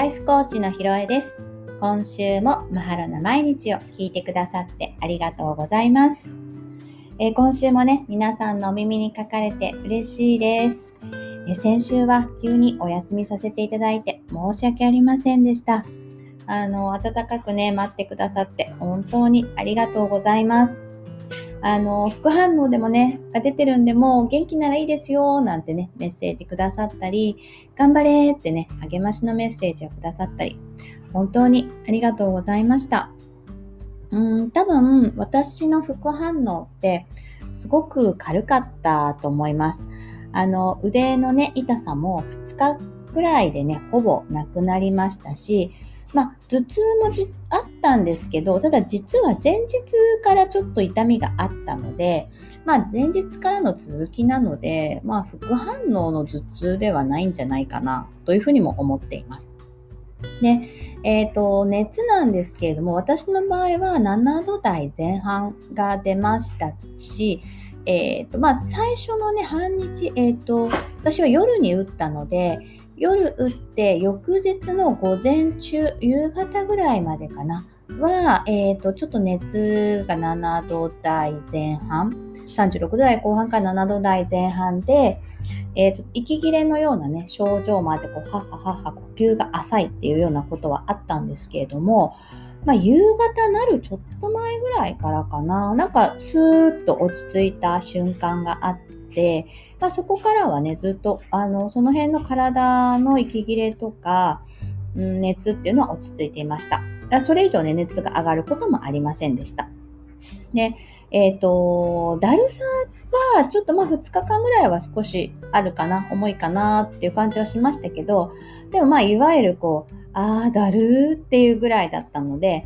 ライフコーチのひろえです。今週もマハロな毎日を聞いてくださってありがとうございます。今週もね、皆さんのお耳にかかれて嬉しいです。先週は急にお休みさせていただいて申し訳ありませんでした。温かくね、待ってくださって本当にありがとうございます。副反応でもねが出てるんで、もう元気ならいいですよなんてねメッセージくださったり、頑張れってね励ましのメッセージをくださったり、本当にありがとうございました。多分私の副反応ってすごく軽かったと思います。腕のね痛さも2日くらいでねほぼなくなりましたし、頭痛もあったんですけど、ただ実は前日からちょっと痛みがあったので、前日からの続きなので、副反応の頭痛ではないんじゃないかなというふうにも思っています。で、熱なんですけれども、私の場合は7度台前半が出ましたし、最初のね半日、私は夜に打ったので、夜打って翌日の午前中、夕方ぐらいまでかなは、ちょっと熱が7度台前半、36度台後半から7度台前半で、息切れのようなね症状もあって、呼吸が浅いっていうようなことはあったんですけれども、夕方なるちょっと前ぐらいからかな、スーッと落ち着いた瞬間があって、そこからはねずっとその辺の体の息切れとか、熱っていうのは落ち着いていました。それ以上ね熱が上がることもありませんでした。で、だるさはちょっと2日間ぐらいは少しあるかな、重いかなっていう感じはしましたけど、でもいわゆるだるーっていうぐらいだったので、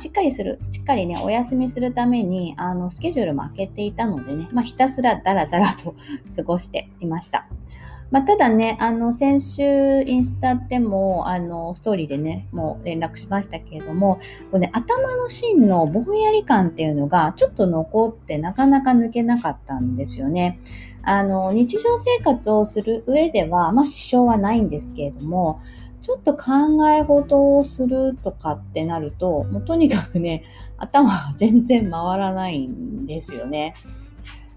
しっかりねお休みするためにスケジュールも空けていたのでね、ひたすらだらだらと過ごしていました。ただね、先週インスタでもストーリーでねもう連絡しましたけれども、頭の芯のぼんやり感っていうのがちょっと残って、なかなか抜けなかったんですよね。日常生活をする上では支障はないんですけれども、ちょっと考え事をするとかってなると、もうとにかくね頭は全然回らないんですよね。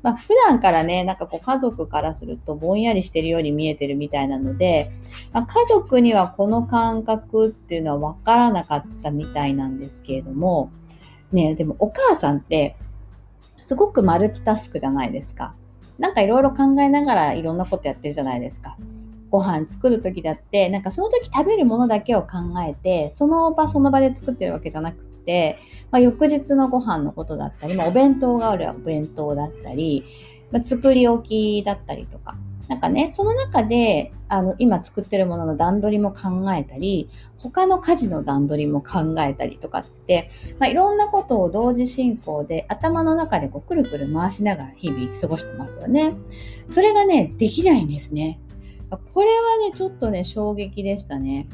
普段からね、家族からするとぼんやりしてるように見えてるみたいなので、家族にはこの感覚っていうのは分からなかったみたいなんですけれども、でもお母さんってすごくマルチタスクじゃないですか。いろいろ考えながらいろんなことやってるじゃないですか。ご飯作る時だって、その時食べるものだけを考えて、その場その場で作ってるわけじゃなくて、翌日のご飯のことだったり、お弁当があるお弁当だったり、作り置きだったりとか、その中で今作ってるものの段取りも考えたり、他の家事の段取りも考えたりとかって、いろんなことを同時進行で頭の中でくるくる回しながら日々過ごしてますよね。それがねできないんですね。これはねちょっとね衝撃でしたね。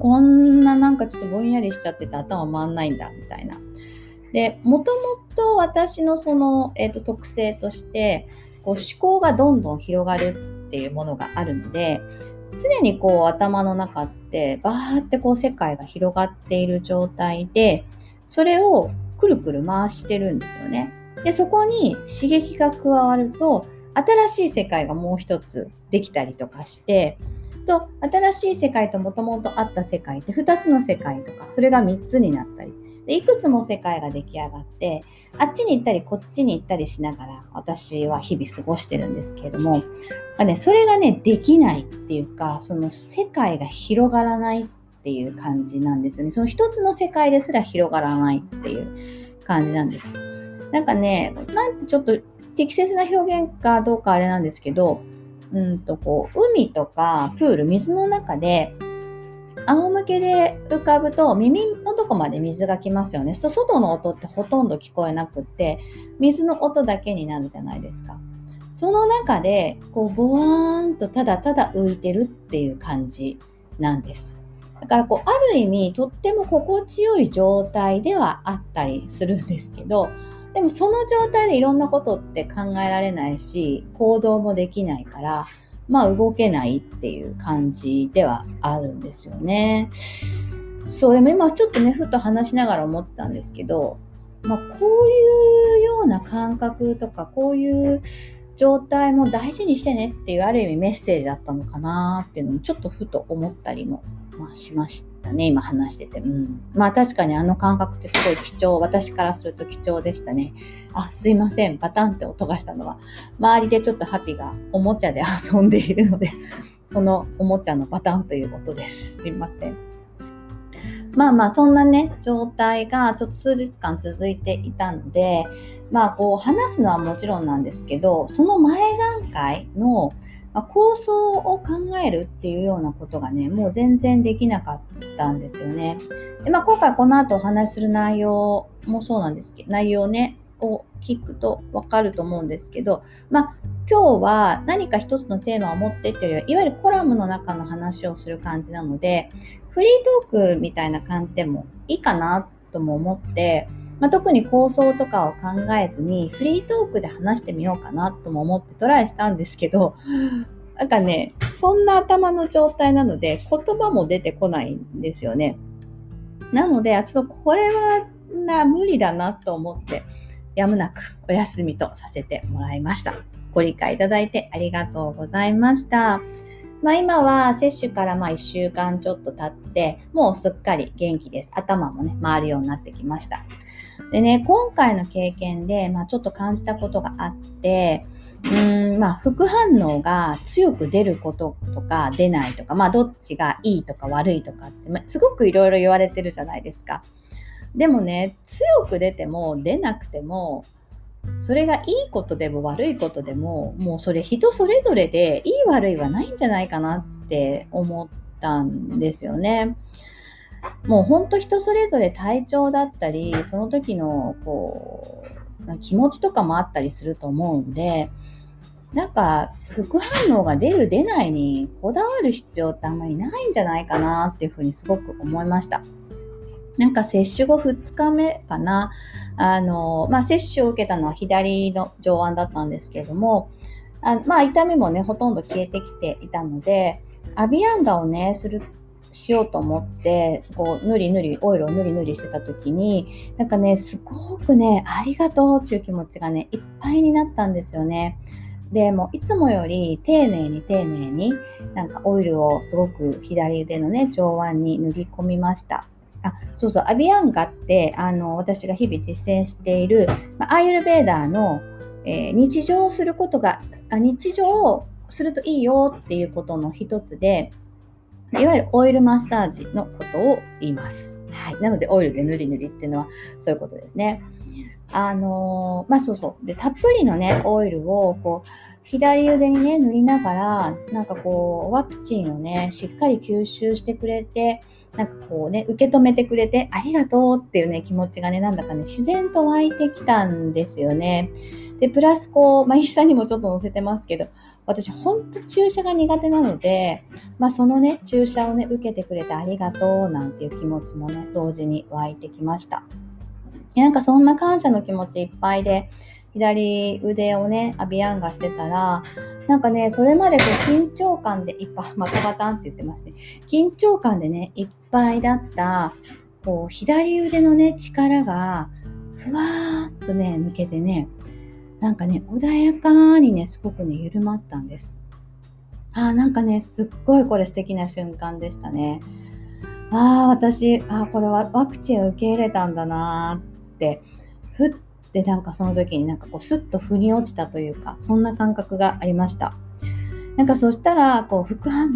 こんなちょっとぼんやりしちゃってて頭回んないんだみたいな。で、もともと私のその、特性として思考がどんどん広がるっていうものがあるので、常に頭の中ってバーって世界が広がっている状態で、それをくるくる回してるんですよね。で、そこに刺激が加わると新しい世界がもう一つできたりとかして、と新しい世界ともともとあった世界って2つの世界とか、それが3つになったりで、いくつも世界が出来上がって、あっちに行ったりこっちに行ったりしながら私は日々過ごしてるんですけれども、それがねできないっていうか、その世界が広がらないっていう感じなんですよね。その1つの世界ですら広がらないっていう感じなんです。ちょっと適切な表現かどうかあれなんですけど、海とかプール、水の中で仰向けで浮かぶと耳のとこまで水が来ますよね。そうすると外の音ってほとんど聞こえなくって、水の音だけになるじゃないですか。その中でボワーンとただただ浮いてるっていう感じなんです。だからある意味とっても心地よい状態ではあったりするんですけど、でもその状態でいろんなことって考えられないし、行動もできないから、まあ動けないっていう感じではあるんですよね。そう、でも今ちょっとね、ふと話しながら思ってたんですけど、まあ、こういうような感覚とか、こういう状態も大事にしてねっていうある意味メッセージだったのかなっていうのもちょっとふと思ったりも、まあ、しましたね、今話してて。まあ確かにあの感覚ってすごい貴重、私からすると貴重でしたね。あ、すいません、パタンって音がしたのは、周りでちょっとハピがおもちゃで遊んでいるので、そのおもちゃのパタンという音です。すいません。まあまあそんなね状態がちょっと数日間続いていたので、まあこう話すのはもちろんなんですけど、その前段階の構想を考えるっていうようなことがね、もう全然できなかったんですよね。で、まあ今回この後お話しする内容もそうなんですけど、内容ねを聞くとわかると思うんですけど、まあ今日は何か一つのテーマを持ってっていうよりは、いわゆるコラムの中の話をする感じなので、フリートークみたいな感じでもいいかなとも思って、まあ、特に構想とかを考えずにフリートークで話してみようかなとも思ってトライしたんですけど、なんかね、そんな頭の状態なので言葉も出てこないんですよね。なのでちょっとこれは無理だなと思ってやむなくお休みとさせてもらいました。ご理解いただいてありがとうございました。まあ今は接種から1週間ちょっと経って、もうすっかり元気です。頭もね、回るようになってきました。でね、今回の経験で、まあちょっと感じたことがあって、まあ副反応が強く出ることとか出ないとか、まあどっちがいいとか悪いとかって、まあ、すごくいろいろ言われてるじゃないですか。でもね、強く出ても出なくても、それがいいことでも悪いことでも、もうそれ人それぞれでいい悪いはないんじゃないかなって思ったんですよね。もう本当人それぞれ体調だったり、その時のこう気持ちとかもあったりすると思うんで、なんか副反応が出る出ないにこだわる必要ってあんまりないんじゃないかなっていうふうにすごく思いました。なんか接種後2日目かな、まあ、接種を受けたのは左の上腕だったんですけれども、まあ、痛みもねほとんど消えてきていたので、アビアンガをねしようと思ってこうオイルをぬりぬりしてた時に、なんかねすごくねありがとうっていう気持ちがねいっぱいになったんですよね。でもいつもより丁寧になんかオイルをすごく左腕のね上腕に塗り込みました。あ、そうそう、アビアンガって私が日々実践している、まあ、アーユルヴェーダーの、日常をするといいよっていうことの一つで、いわゆるオイルマッサージのことを言います。はい、なのでオイルでぬりぬりっていうのはそういうことですね。まあそうそう。で、たっぷりのね、オイルをこう、左腕にね、塗りながら、なんかこう、ワクチンをね、しっかり吸収してくれて、なんかこうね、受け止めてくれて、ありがとうっていうね、気持ちがね、なんだかね、自然と湧いてきたんですよね。で、プラスこう、まあ、インスタにもちょっと載せてますけど、私ほんと注射が苦手なので、まあそのね、注射をね、受けてくれてありがとうなんていう気持ちもね、同時に湧いてきました。なんかそんな感謝の気持ちいっぱいで左腕をねアビアンガしてたら、なんかねそれまでこう緊張感でいっぱい、またバタンって言ってますね、緊張感でねいっぱいだったこう左腕のね力がふわーっとね抜けてね、なんかね穏やかにねすごくね緩まったんです。なんかねすっごいこれ素敵な瞬間でしたね。私これはワクチンを受け入れたんだなーってふってなんかその時になんかこうスッと腑に落ちたというか、そんな感覚がありました。なんかそしたらこう副反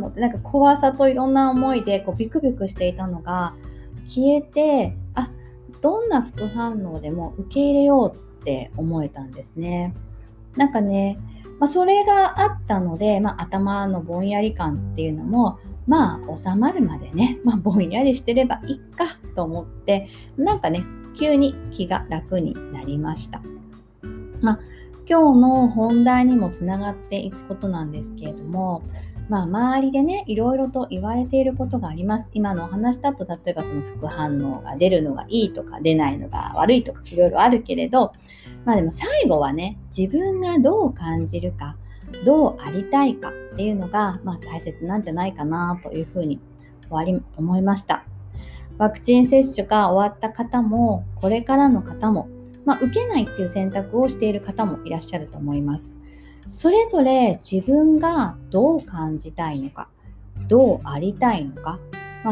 応ってなんか怖さといろんな思いでこうビクビクしていたのが消えて、どんな副反応でも受け入れようって思えたんですね。なんかね、まあ、それがあったので、まあ、頭のぼんやり感っていうのもまあ収まるまでね、まあ、ぼんやりしてればいいかと思って、なんかね急に気が楽になりました。まあ、今日の本題にもつながっていくことなんですけれども、まあ、周りでねいろいろと言われていることがあります。今のお話だと例えばその副反応が出るのがいいとか出ないのが悪いとかいろいろあるけれど、まあでも最後はね自分がどう感じるか、どうありたいかっていうのが、大切なんじゃないかなというふうに思いました。ワクチン接種が終わった方も、これからの方も、受けないっていう選択をしている方もいらっしゃると思います。それぞれ自分がどう感じたいのか、どうありたいのか、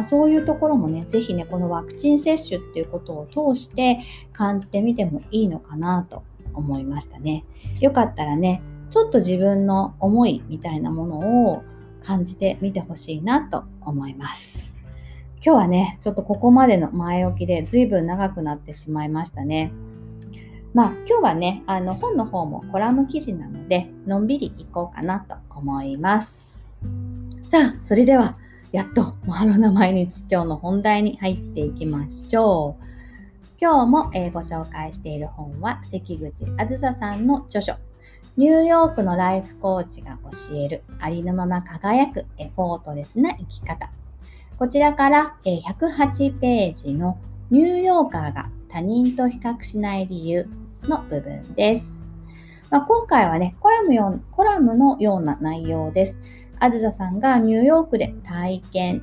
そういうところもね、ぜひね、このワクチン接種っていうことを通して感じてみてもいいのかなと思いましたね。よかったらね、ちょっと自分の思いみたいなものを感じてみてほしいなと思います。今日はね、ちょっとここまでの前置きで随分長くなってしまいましたね。今日はね、本の方もコラム記事なので、のんびりいこうかなと思います。さあ、それでは、やっとモハロな毎日、今日の本題に入っていきましょう。今日も、ご紹介している本は関口あずささんの著書、ニューヨークのライフコーチが教えるありのまま輝くエフォートレスな生き方。こちらから、108ページのニューヨーカーが他人と比較しない理由の部分です。今回はね、コラムのような内容です。あずささんがニューヨークで体験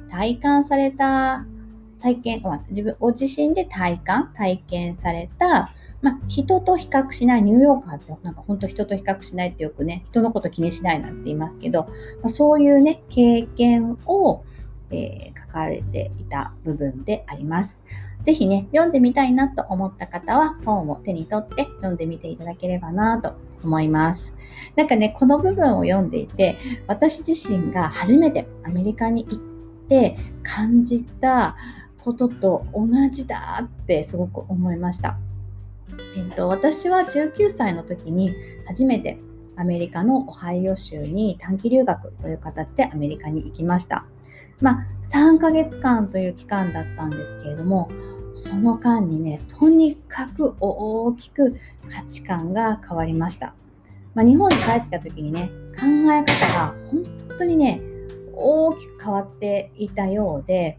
された、人と比較しないニューヨーカーって、本当人と比較しないってよくね、人のこと気にしないなんて言いますけど、そういうね、経験を、書かれていた部分であります。ぜひね、読んでみたいなと思った方は本を手に取って読んでみていただければなと思います。この部分を読んでいて、私自身が初めてアメリカに行って感じたことと同じだってすごく思いました。私は19歳の時に初めてアメリカのオハイオ州に短期留学という形でアメリカに行きました。3ヶ月間という期間だったんですけれども、その間にね、とにかく大きく価値観が変わりました。日本に帰ってきた時にね、考え方が本当にね、大きく変わっていたようで、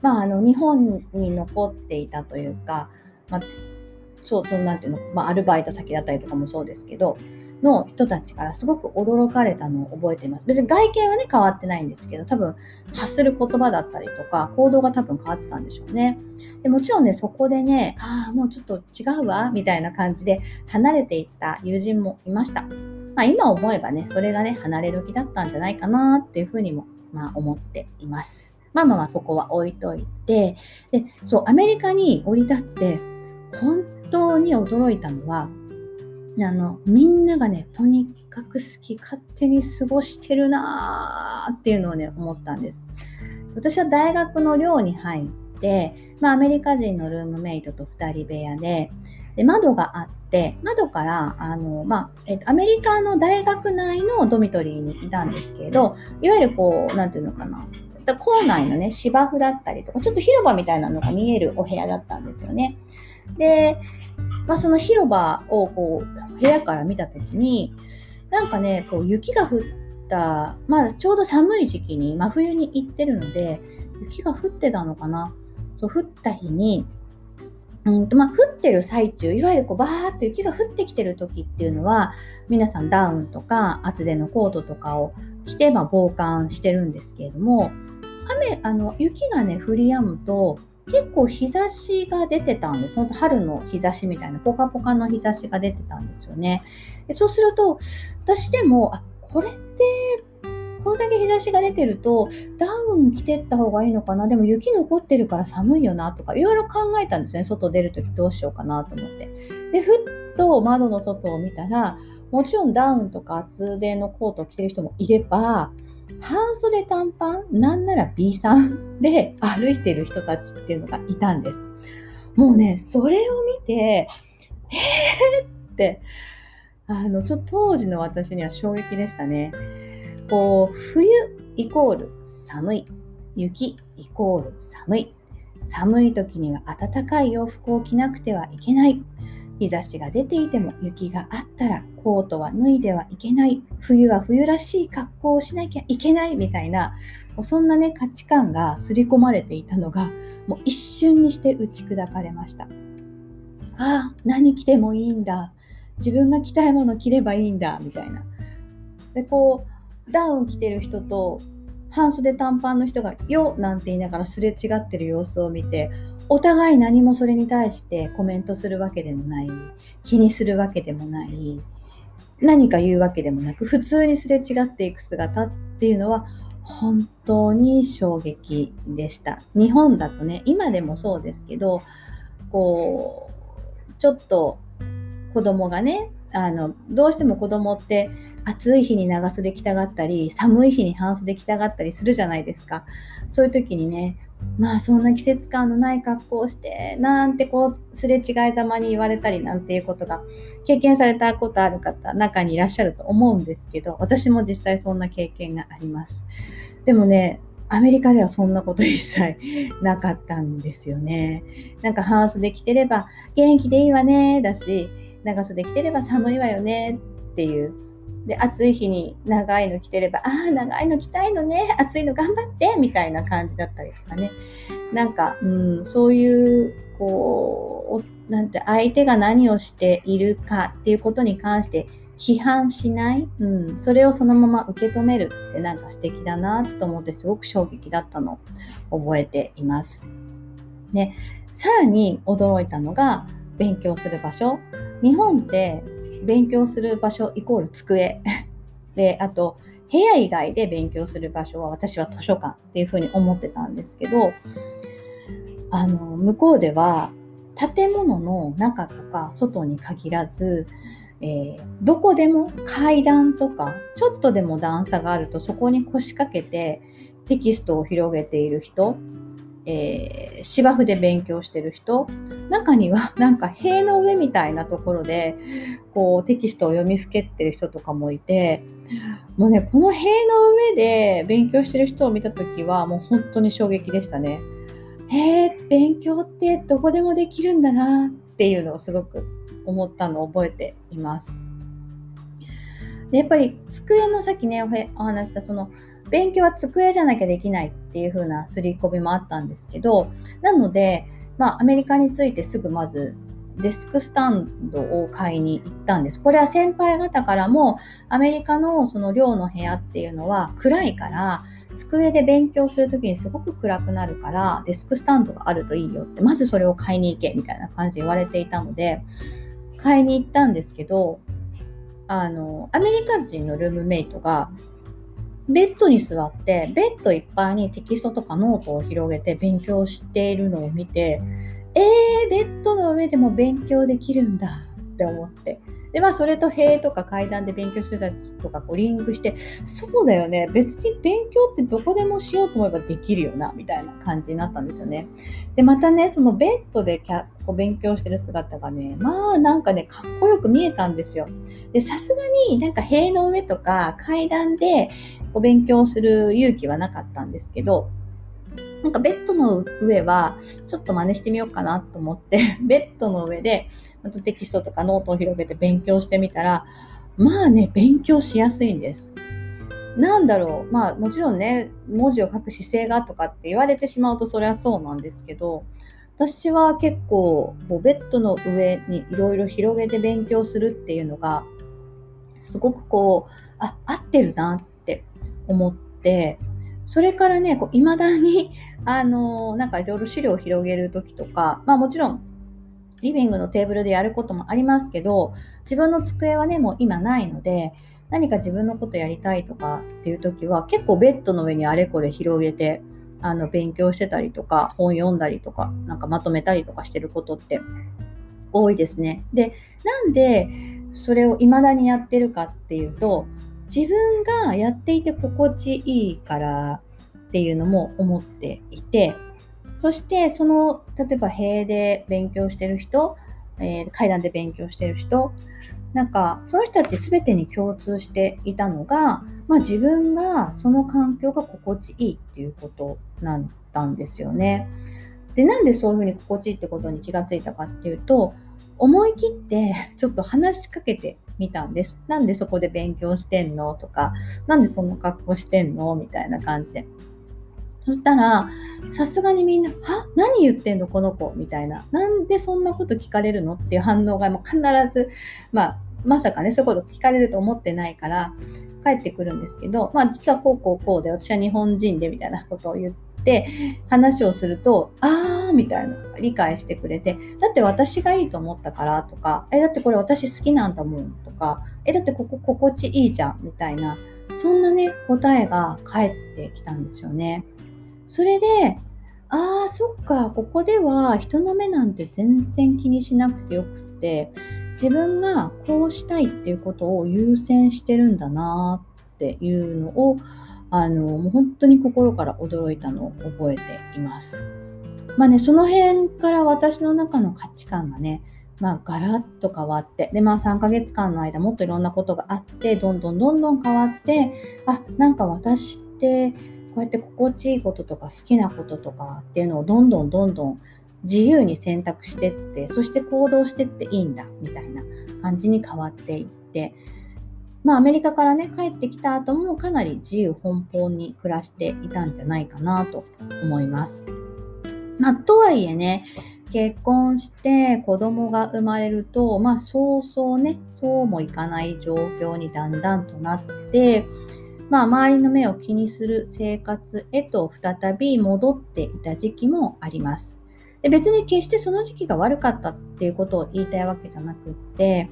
日本に残っていたというか、アルバイト先だったりとかもそうですけど、の人たちからすごく驚かれたのを覚えています。別に外見はね、変わってないんですけど、多分発する言葉だったりとか行動が多分変わってたんでしょうね。でもちろんね、そこでね、もうちょっと違うわみたいな感じで離れていった友人もいました。今思えばね、それがね、離れ時だったんじゃないかなっていうふうにも思っています。そこは置いといて、で、そう、アメリカに降り立って本当に驚いたのは、みんながね、とにかく好き勝手に過ごしてるなーっていうのをね、思ったんです。私は大学の寮に入って、アメリカ人のルームメイトと2人部屋で窓があって、窓からアメリカの大学内のドミトリーにいたんですけれど、いわゆる校内のね、芝生だったりとか、ちょっと広場みたいなのが見えるお部屋だったんですよね。で、その広場を部屋から見たときに、雪が降った、ちょうど寒い時期に、真冬に行ってるので、雪が降ってたのかな。そう、降った日に、降ってる最中、いわゆるバーッと雪が降ってきてる時っていうのは、皆さんダウンとか厚手のコートとかを着て、防寒してるんですけれども、雪がね、降り止むと、結構日差しが出てたんです。本当春の日差しみたいな、ポカポカの日差しが出てたんですよね。で、そうすると、私でも、これだけ日差しが出てると、ダウン着てった方がいいのかな、でも雪残ってるから寒いよなとか、いろいろ考えたんですね。外出るときどうしようかなと思って。で、ふっと窓の外を見たら、もちろんダウンとか厚手のコートを着てる人もいれば、半袖短パン、なんなら B さんで歩いてる人たちっていうのがいたんです。もうね、それを見て、って、当時の私には衝撃でしたね。冬イコール寒い、雪イコール寒い、寒い時には暖かい洋服を着なくてはいけない。日差しが出ていても雪があったらコートは脱いではいけない、冬は冬らしい格好をしなきゃいけないみたいな、そんなね、価値観が刷り込まれていたのが、もう一瞬にして打ち砕かれました。何着てもいいんだ、自分が着たいもの着ればいいんだみたいな。でこうダウン着てる人と半袖短パンの人がよなんて言いながらすれ違ってる様子を見て、お互い何もそれに対してコメントするわけでもない、気にするわけでもない、何か言うわけでもなく普通にすれ違っていく姿っていうのは本当に衝撃でした。日本だとね、今でもそうですけど、こうちょっと子供がね、どうしても子供って暑い日に長袖着たがったり寒い日に半袖着たがったりするじゃないですか。そういう時にね、まあそんな季節感のない格好をしてなんてこうすれ違いざまに言われたりなんていうことが経験されたことある方中にいらっしゃると思うんですけど、私も実際そんな経験があります。でもね、アメリカではそんなこと一切なかったんですよね。なんか半袖着てれば元気でいいわねだし、長袖着てれば寒いわよねっていう、で暑い日に長いの着てれば、ああ長いの着たいのね、暑いの頑張ってみたいな感じだったりとかね、なんか、そういうこうなんて相手が何をしているかっていうことに関して批判しない、それをそのまま受け止めるってなんか素敵だなと思って、すごく衝撃だったのを覚えています。ね、さらに驚いたのが勉強する場所。日本って勉強する場所イコール机で、あと部屋以外で勉強する場所は私は図書館っていうふうに思ってたんですけど、向こうでは建物の中とか外に限らず、どこでも階段とかちょっとでも段差があるとそこに腰掛けてテキストを広げている人、芝生で勉強してる人、中にはなんか塀の上みたいなところでこうテキストを読みふけってる人とかもいて、もうね、この塀の上で勉強してる人を見た時はもう本当に衝撃でしたね。勉強ってどこでもできるんだなっていうのをすごく思ったのを覚えています。でやっぱり机のさっきねお話したその勉強は机じゃなきゃできないっていう風な刷り込みもあったんですけど、なので、アメリカについてすぐまずデスクスタンドを買いに行ったんです。これは先輩方からもアメリカのその寮の部屋っていうのは暗いから机で勉強するときにすごく暗くなるからデスクスタンドがあるといいよって、まずそれを買いに行けみたいな感じで言われていたので買いに行ったんですけど、アメリカ人のルームメイトがベッドに座ってベッドいっぱいにテキストとかノートを広げて勉強しているのを見て、ベッドの上でも勉強できるんだって思って、でそれと塀とか階段で勉強するやつとかこうリンクして、そうだよね、別に勉強ってどこでもしようと思えばできるよなみたいな感じになったんですよね。でまたね、そのベッドで勉強してる姿がね、なんかねかっこよく見えたんですよ。でさすがになんか塀の上とか階段でこう勉強する勇気はなかったんですけど、なんかベッドの上はちょっと真似してみようかなと思ってベッドの上でテキストとかノートを広げて勉強してみたら、勉強しやすいんです。なんだろう、もちろんね、文字を書く姿勢がとかって言われてしまうとそれはそうなんですけど、私は結構ベッドの上にいろいろ広げて勉強するっていうのがすごく合ってるなって思って、それからね、いまだになんかいろいろ資料を広げるときとか、もちろんリビングのテーブルでやることもありますけど、自分の机はねもう今ないので、何か自分のことやりたいとかっていうときは結構ベッドの上にあれこれ広げて勉強してたりとか本読んだりとかなんかまとめたりとかしてることって多いですね。でなんでそれを未だにやってるかっていうと、自分がやっていて心地いいからっていうのも思っていて、そしてその例えば塀で勉強してる人、階段で勉強してる人、なんかその人たち全てに共通していたのが、自分がその環境が心地いいっていうことなんだんですよね。でなんでそういうふうに心地いいってことに気がついたかっていうと、思い切ってちょっと話しかけてみたんです。なんでそこで勉強してんのとか、なんでそんな格好してんのみたいな感じで。そしたらさすがにみんな、何言ってんのこの子みたいな、なんでそんなこと聞かれるのっていう反応が必ずまさかねそういうこと聞かれると思ってないから帰ってくるんですけど、まあ実はこうこうこうで私は日本人でみたいなことを言って話をすると、あーみたいな理解してくれて、だって私がいいと思ったからとか、だってこれ私好きなんだもんとか、だってここ心地いいじゃんみたいな、そんなね答えが返ってきたんですよね。それであーそっか、ここでは人の目なんて全然気にしなくてよくて、自分がこうしたいっていうことを優先してるんだなっていうのをもう本当に心から驚いたのを覚えています。まあね、その辺から私の中の価値観がね、ガラッと変わって、で3ヶ月間の間もっといろんなことがあって、どんどん変わって、なんか私ってこうやって心地いいこととか好きなこととかっていうのをどんどん自由に選択してって、そして行動してっていいんだみたいな感じに変わっていって、アメリカからね帰ってきた後もかなり自由奔放に暮らしていたんじゃないかなと思います。とはいえね、結婚して子供が生まれるとそうもいかない状況にだんだんとなって、周りの目を気にする生活へと再び戻っていた時期もあります。で別に決してその時期が悪かったっていうことを言いたいわけじゃなくって、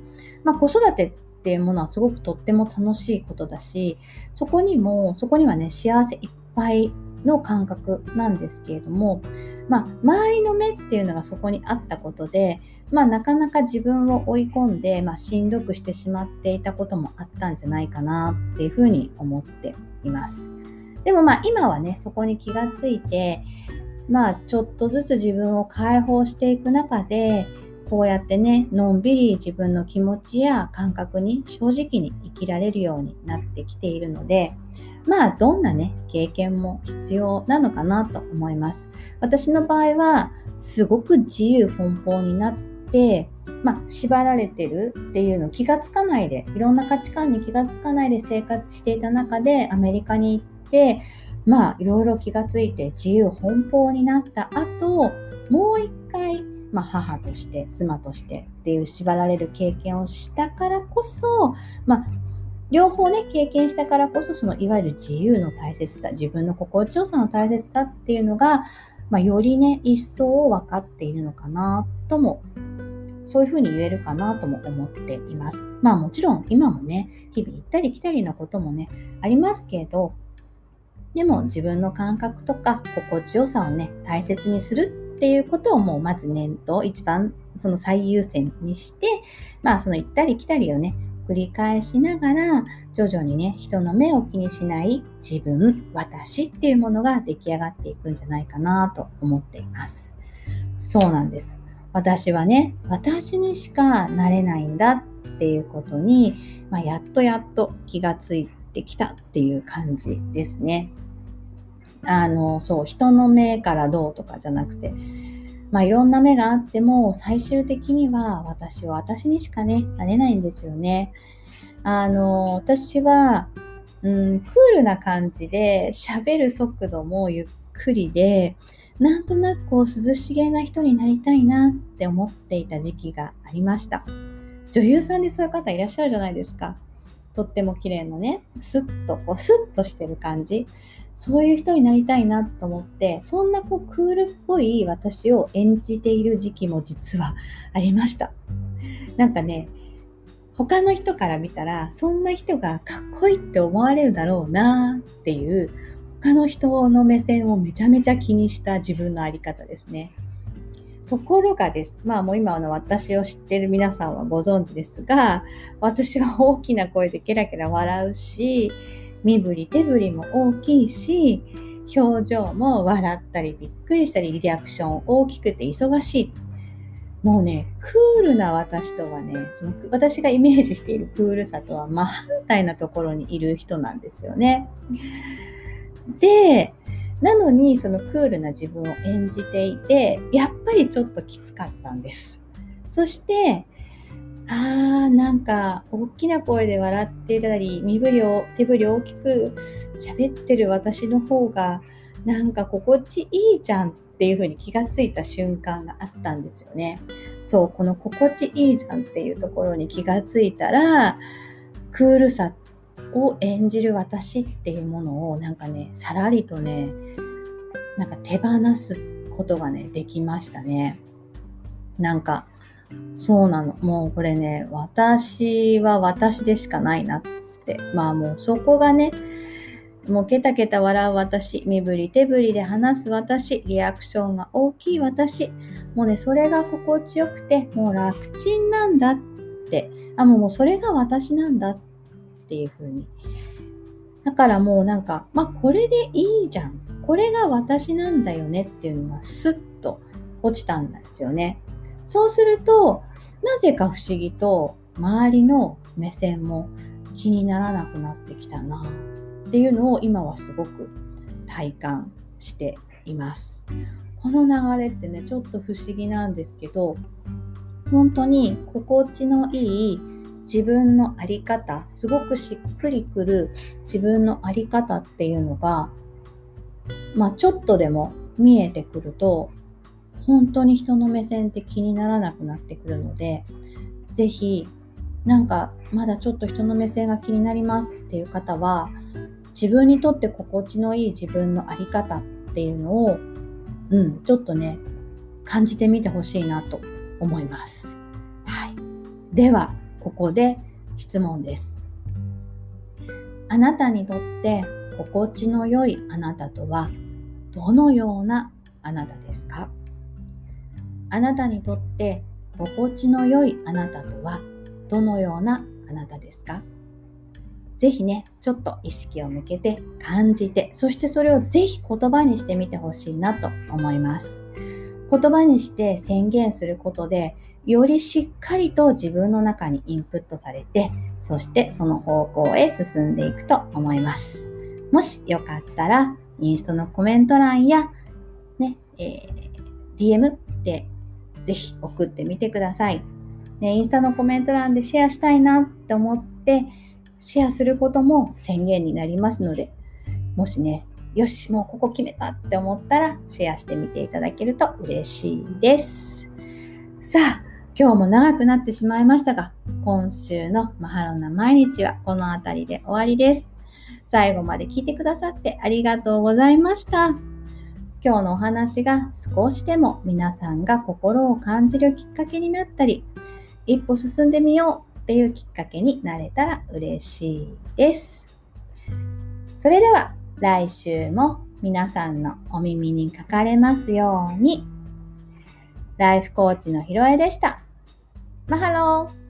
子育てっていうものはすごくとっても楽しいことだし、そこにはね幸せいっぱいの感覚なんですけれども、周りの目っていうのがそこにあったことで、なかなか自分を追い込んで、しんどくしてしまっていたこともあったんじゃないかなっていうふうに思っています。でも今はねそこに気がついて、ちょっとずつ自分を解放していく中で、こうやってねのんびり自分の気持ちや感覚に正直に生きられるようになってきているので、どんなね経験も必要なのかなと思います。私の場合はすごく自由奔放になって、縛られてるっていうのを気がつかないで、いろんな価値観に気がつかないで生活していた中で、アメリカに行っていろいろ気がついて自由奔放になった後、もう一回、母として妻としてっていう縛られる経験をしたからこそ、両方ね経験したからこそ、そのいわゆる自由の大切さ、自分の心地よさの大切さっていうのが、よりね一層分かっているのかなとも、そういうふうに言えるかなとも思っています。もちろん今もね日々行ったり来たりなこともねありますけど、でも自分の感覚とか心地よさをね大切にするっていうことをもうまず念頭一番その最優先にして、その行ったり来たりをね繰り返しながら、徐々にね人の目を気にしない自分、私っていうものが出来上がっていくんじゃないかなと思っています。そうなんです。私はね私にしかなれないんだっていうことに、やっと気がついてきたっていう感じですね。人の目からどうとかじゃなくて、いろんな目があっても最終的には私は私にしかねなれないんですよね。私は、クールな感じで喋る速度もゆっくりで、なんとなく涼しげな人になりたいなって思っていた時期がありました。女優さんでそういう方いらっしゃるじゃないですか。とっても綺麗なねスッとしてる感じ、そういう人になりたいなと思って、そんなクールっぽい私を演じている時期も実はありました。なんかね他の人から見たらそんな人がかっこいいって思われるだろうなっていう、他の人の目線をめちゃめちゃ気にした自分の在り方ですね。ところがです、もう今の私を知っている皆さんはご存知ですが、私は大きな声でケラケラ笑うし、身振り手振りも大きいし、表情も笑ったりびっくりしたり、リアクション大きくて忙しい。もうねクールな私とはね、その私がイメージしているクールさとは真反対なところにいる人なんですよね。でなのにそのクールな自分を演じていて、やっぱりちょっときつかったんです。そしてなんか大きな声で笑っていたり、身振りを手振り大きく喋ってる私の方がなんか心地いいじゃんっっていうふうに気がついた瞬間があったんですよね。そう、この心地いいじゃんっていうところに気がついたら、クールさを演じる私っていうものをなんかね、さらりとね、なんか手放すことがね、できましたね。なんかそうなの、もうこれね、私は私でしかないなって、まあもうそこがね、もうケタケタ笑う私、身振り手振りで話す私、リアクションが大きい私、もうね、それが心地よくて、もう楽ちんなんだって、もうそれが私なんだっていう風に、だからもうなんか、まあこれでいいじゃん、これが私なんだよねっていうのがスッと落ちたんですよね。そうすると、なぜか不思議と周りの目線も気にならなくなってきたなっていうのを今はすごく体感しています。この流れってね、ちょっと不思議なんですけど、本当に心地のいい自分の在り方、すごくしっくりくる自分の在り方っていうのが、まあちょっとでも見えてくると、本当に人の目線って気にならなくなってくるので、ぜひなんかまだちょっと人の目線が気になりますっていう方は、自分にとって心地のいい自分の在り方っていうのを、ちょっとね、感じてみてほしいなと思います。はい。では、ここで質問です。あなたにとって心地の良いあなたとはどのようなあなたですか？あなたにとって心地の良いあなたとはどのようなあなたですか？ぜひね、ちょっと意識を向けて感じて、そしてそれをぜひ言葉にしてみてほしいなと思います。言葉にして宣言することで、よりしっかりと自分の中にインプットされて、そしてその方向へ進んでいくと思います。もしよかったら、インスタのコメント欄や、ね、DM でぜひ送ってみてください、ね。インスタのコメント欄でシェアしたいなって思ってシェアすることも宣言になりますので、もしね、よし、もうここ決めたって思ったらシェアしてみていただけると嬉しいです。さあ、今日も長くなってしまいましたが、今週のマハロな毎日はこの辺りで終わりです。最後まで聞いてくださってありがとうございました。今日のお話が少しでも皆さんが心を感じるきっかけになったり、一歩進んでみようっていうきっかけになれたら嬉しいです。それでは来週も皆さんのお耳にかかれますように。ライフコーチのひろえでした。マハロー。